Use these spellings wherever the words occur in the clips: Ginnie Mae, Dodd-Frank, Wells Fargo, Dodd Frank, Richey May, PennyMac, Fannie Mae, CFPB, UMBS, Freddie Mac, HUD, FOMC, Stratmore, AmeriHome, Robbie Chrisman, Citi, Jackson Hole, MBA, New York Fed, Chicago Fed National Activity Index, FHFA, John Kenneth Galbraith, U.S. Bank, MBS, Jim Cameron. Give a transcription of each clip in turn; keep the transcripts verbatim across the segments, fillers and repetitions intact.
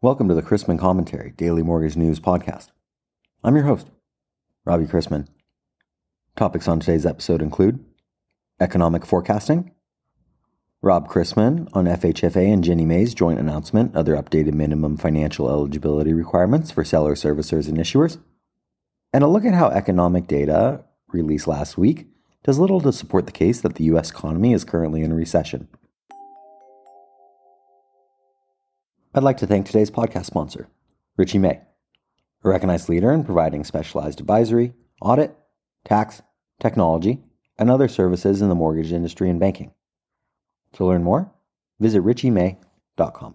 Welcome to the Chrisman Commentary Daily Mortgage News Podcast. I'm your host, Robbie Chrisman. Topics on today's episode include economic forecasting, Rob Chrisman on F H F A and Ginnie Mae's joint announcement, other updated minimum financial eligibility requirements for seller servicers and issuers, and a look at how economic data released last week does little to support the case that the U S economy is currently in a recession. I'd like to thank today's podcast sponsor, Richey May, a recognized leader in providing specialized advisory, audit, tax, technology, and other services in the mortgage industry and banking. To learn more, visit richey may dot com.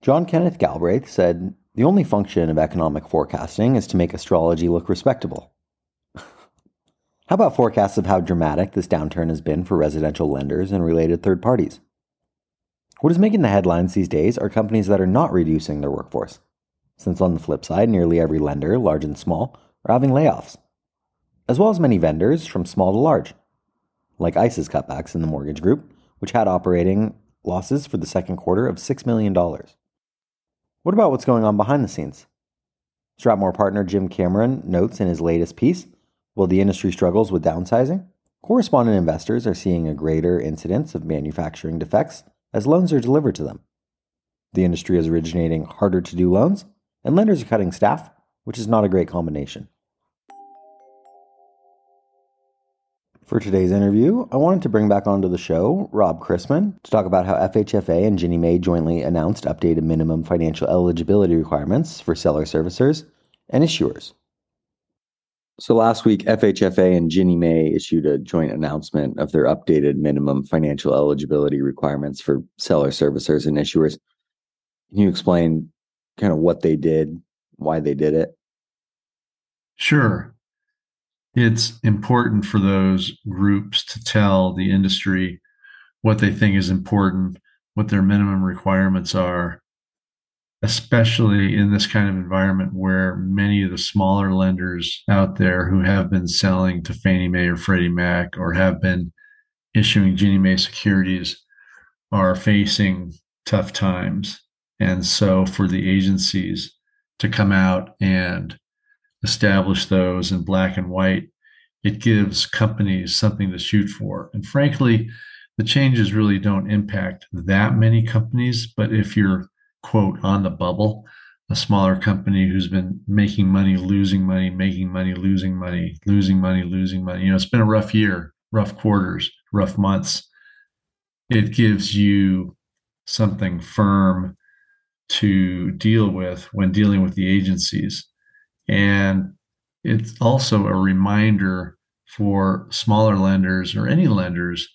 John Kenneth Galbraith said, "The only function of economic forecasting is to make astrology look respectable." How about forecasts of how dramatic this downturn has been for residential lenders and related third parties? What is making the headlines these days are companies that are not reducing their workforce, since on the flip side, nearly every lender, large and small, are having layoffs, as well as many vendors from small to large, like ICE's cutbacks in the mortgage group, which had operating losses for the second quarter of six million dollars. What about what's going on behind the scenes? Stratmore partner Jim Cameron notes in his latest piece, "While the industry struggles with downsizing, correspondent investors are seeing a greater incidence of manufacturing defects as loans are delivered to them. The industry is originating harder-to-do loans, and lenders are cutting staff, which is not a great combination." For today's interview, I wanted to bring back onto the show Rob Chrisman to talk about how F H F A and Ginnie Mae jointly announced updated minimum financial eligibility requirements for seller servicers and issuers. So last week, F H F A and Ginnie Mae issued a joint announcement of their updated minimum financial eligibility requirements for seller servicers and issuers. Can you explain kind of what they did, why they did it? Sure. It's important for those groups to tell the industry what they think is important, what their minimum requirements are, especially in this kind of environment where many of the smaller lenders out there who have been selling to Fannie Mae or Freddie Mac or have been issuing Ginnie Mae securities are facing tough times. And so for the agencies to come out and establish those in black and white, it gives companies something to shoot for. And frankly, the changes really don't impact that many companies, but if you're quote, on the bubble, a smaller company who's been making money, losing money, making money, losing money, losing money, losing money. You know, it's been a rough year, rough quarters, rough months. It gives you something firm to deal with when dealing with the agencies. And it's also a reminder for smaller lenders or any lenders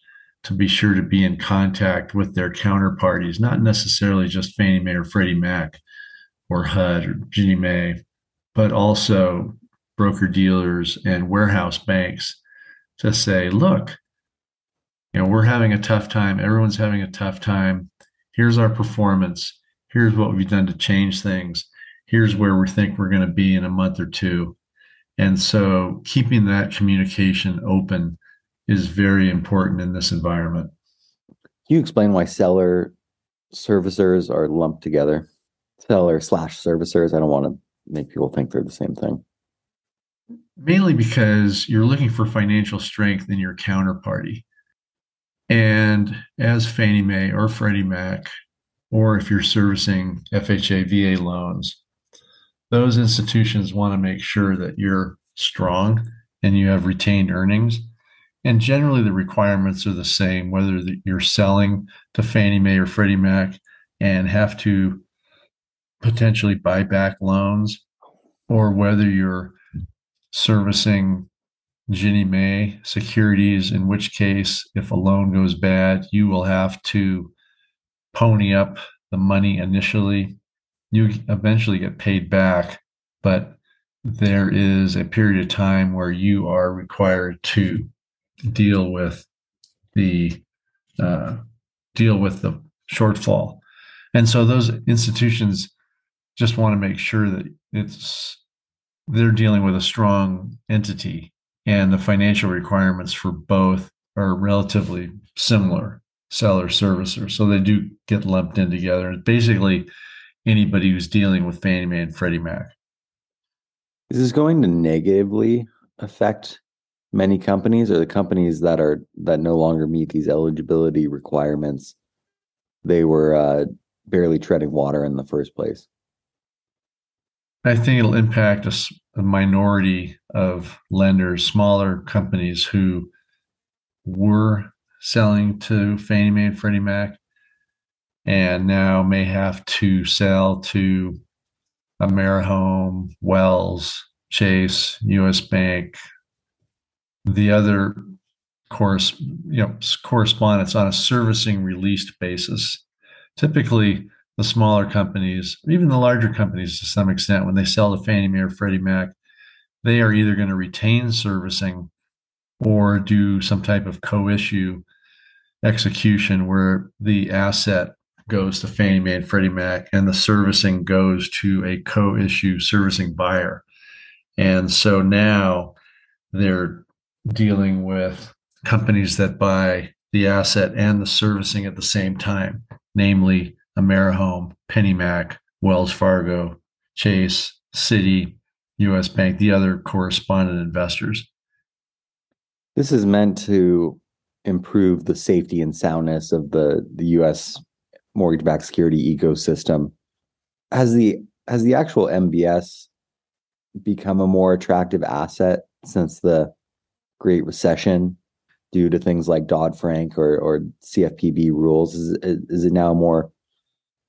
to be sure to be in contact with their counterparties, not necessarily just Fannie Mae or Freddie Mac or H U D or Ginnie Mae, but also broker-dealers and warehouse banks to say, look, you know, we're having a tough time. Everyone's having a tough time. Here's our performance. Here's what we've done to change things. Here's where we think we're going to be in a month or two. And so keeping that communication open is very important in this environment. Can you explain why seller servicers are lumped together? Seller slash servicers, I don't want to make people think they're the same thing. Mainly because you're looking for financial strength in your counterparty. And as Fannie Mae or Freddie Mac, or if you're servicing F H A, V A loans, those institutions want to make sure that you're strong and you have retained earnings. And generally, the requirements are the same, whether you're selling to Fannie Mae or Freddie Mac and have to potentially buy back loans, or whether you're servicing Ginnie Mae securities, in which case, if a loan goes bad, you will have to pony up the money initially. You eventually get paid back, but there is a period of time where you are required to deal with the uh, deal with the shortfall. And so those institutions just want to make sure that it's they're dealing with a strong entity, and the financial requirements for both are relatively similar. seller servicer. So they do get lumped in together. It's basically anybody who's dealing with Fannie Mae and Freddie Mac. Is this going to negatively affect many companies, or the companies that are that no longer meet these eligibility requirements, they were uh, barely treading water in the first place? I think it'll impact a, a minority of lenders, smaller companies who were selling to Fannie Mae and Freddie Mac and now may have to sell to AmeriHome, Wells, Chase, U S Bank, the other course, you know, correspondents on a servicing released basis. Typically, the smaller companies, even the larger companies to some extent, when they sell to Fannie Mae or Freddie Mac, they are either going to retain servicing or do some type of co-issue execution where the asset goes to Fannie Mae and Freddie Mac and the servicing goes to a co-issue servicing buyer. And so now they're dealing with companies that buy the asset and the servicing at the same time, namely AmeriHome, PennyMac, Wells Fargo, Chase, Citi, U S Bank, the other correspondent investors. This is meant to improve the safety and soundness of the, the U S mortgage-backed security ecosystem. Has the has the actual M B S become a more attractive asset since the Great Recession due to things like Dodd Frank or, or C F P B rules? Is, is it now more,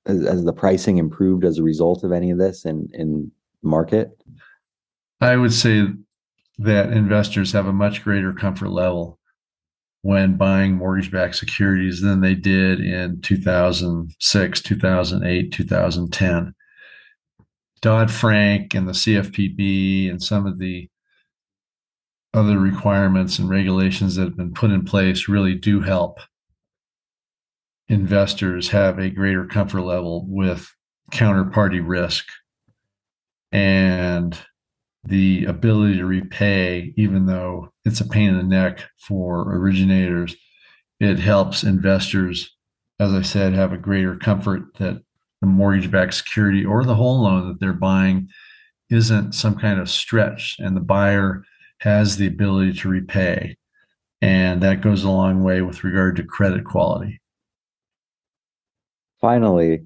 has the pricing improved as a result of any of this in, in the market? I would say that investors have a much greater comfort level when buying mortgage-backed securities than they did in two thousand six, two thousand eight, two thousand ten. Dodd-Frank and the C F P B and some of the other requirements and regulations that have been put in place really do help investors have a greater comfort level with counterparty risk and the ability to repay, even though it's a pain in the neck for originators. It helps investors, as I said, have a greater comfort that the mortgage-backed security or the whole loan that they're buying isn't some kind of stretch, and the buyer has the ability to repay. And that goes a long way with regard to credit quality. Finally,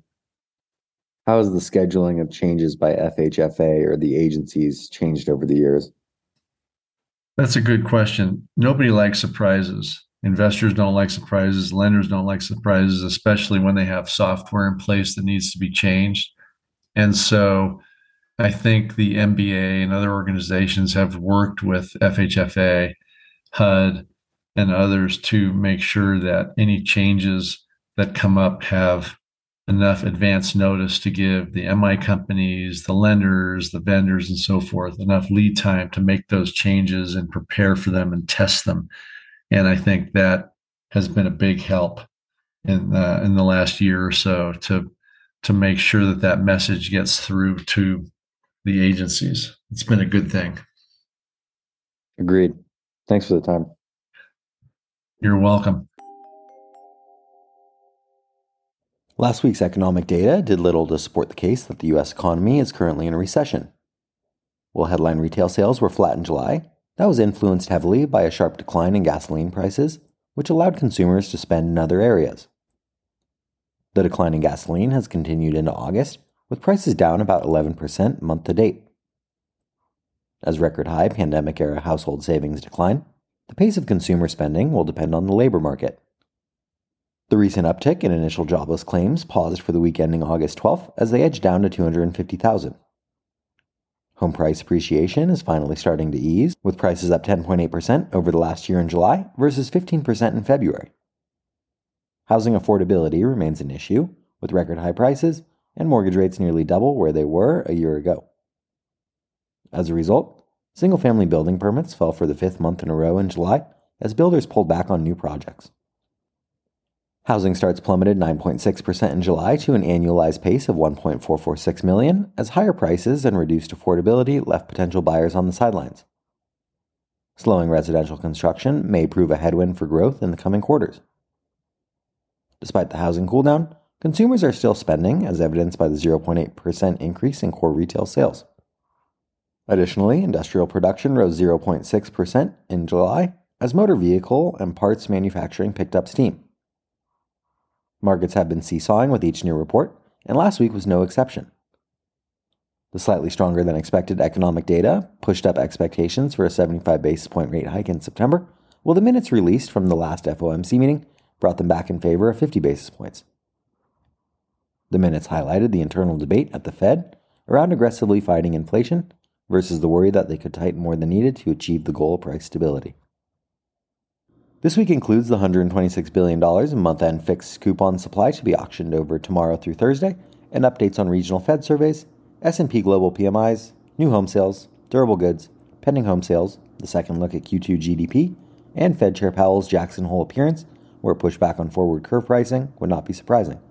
how has the scheduling of changes by F H F A or the agencies changed over the years? That's a good question. Nobody likes surprises. Investors don't like surprises. Lenders don't like surprises, especially when they have software in place that needs to be changed. And so I think the M B A and other organizations have worked with F H F A, H U D, and others to make sure that any changes that come up have enough advance notice to give the M I companies, the lenders, the vendors, and so forth, enough lead time to make those changes and prepare for them and test them. And I think that has been a big help in the, in the last year or so to, to make sure that that message gets through to the agencies. It's been a good thing. Agreed. Thanks for the time. You're welcome. Last week's economic data did little to support the case that the U S economy is currently in a recession. While headline retail sales were flat in July, that was influenced heavily by a sharp decline in gasoline prices, which allowed consumers to spend in other areas. The decline in gasoline has continued into August, with prices down about eleven percent month to date. As record-high pandemic-era household savings decline, the pace of consumer spending will depend on the labor market. The recent uptick in initial jobless claims paused for the week ending August twelfth as they edged down to two hundred fifty thousand. Home price appreciation is finally starting to ease, with prices up ten point eight percent over the last year in July versus fifteen percent in February. Housing affordability remains an issue, with record high prices and mortgage rates nearly double where they were a year ago. As a result, single-family building permits fell for the fifth month in a row in July as builders pulled back on new projects. Housing starts plummeted nine point six percent in July to an annualized pace of one point four four six million, as higher prices and reduced affordability left potential buyers on the sidelines. Slowing residential construction may prove a headwind for growth in the coming quarters. Despite the housing cooldown, consumers are still spending, as evidenced by the zero point eight percent increase in core retail sales. Additionally, industrial production rose zero point six percent in July, as motor vehicle and parts manufacturing picked up steam. Markets have been seesawing with each new report, and last week was no exception. The slightly stronger than expected economic data pushed up expectations for a seventy-five basis point rate hike in September, while the minutes released from the last F O M C meeting brought them back in favor of fifty basis points. The minutes highlighted the internal debate at the Fed around aggressively fighting inflation versus the worry that they could tighten more than needed to achieve the goal of price stability. This week includes the one hundred twenty-six billion dollars in month-end fixed coupon supply to be auctioned over tomorrow through Thursday, and updates on regional Fed surveys, S and P Global P M Is, new home sales, durable goods, pending home sales, the second look at Q two G D P, and Fed Chair Powell's Jackson Hole appearance, where pushback on forward curve pricing would not be surprising.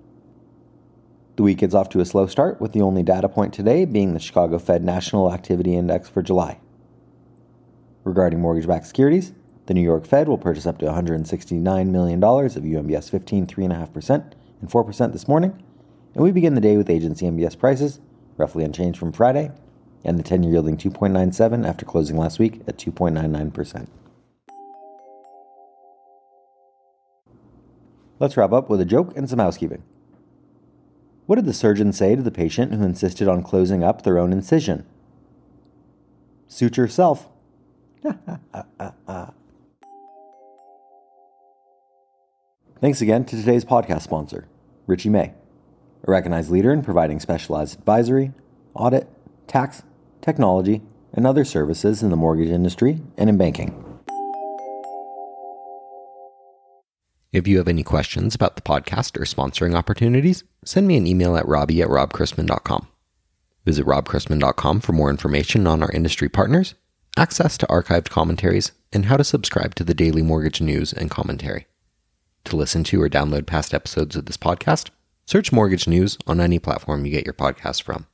The week gets off to a slow start, with the only data point today being the Chicago Fed National Activity Index for July. Regarding mortgage-backed securities, the New York Fed will purchase up to one hundred sixty-nine million dollars of U M B S fifteen, three point five percent, and four percent this morning, and we begin the day with agency M B S prices, roughly unchanged from Friday, and the ten-year yielding two point nine seven after closing last week at two point nine nine percent. Let's wrap up with a joke and some housekeeping. What did the surgeon say to the patient who insisted on closing up their own incision? Suit yourself. Thanks again to today's podcast sponsor, Richey May, a recognized leader in providing specialized advisory, audit, tax, technology, and other services in the mortgage industry and in banking. If you have any questions about the podcast or sponsoring opportunities, send me an email at robbie at rob chrisman dot com. Visit rob chrisman dot com for more information on our industry partners, access to archived commentaries, and how to subscribe to the daily mortgage news and commentary. To listen to or download past episodes of this podcast, search Mortgage News on any platform you get your podcast from.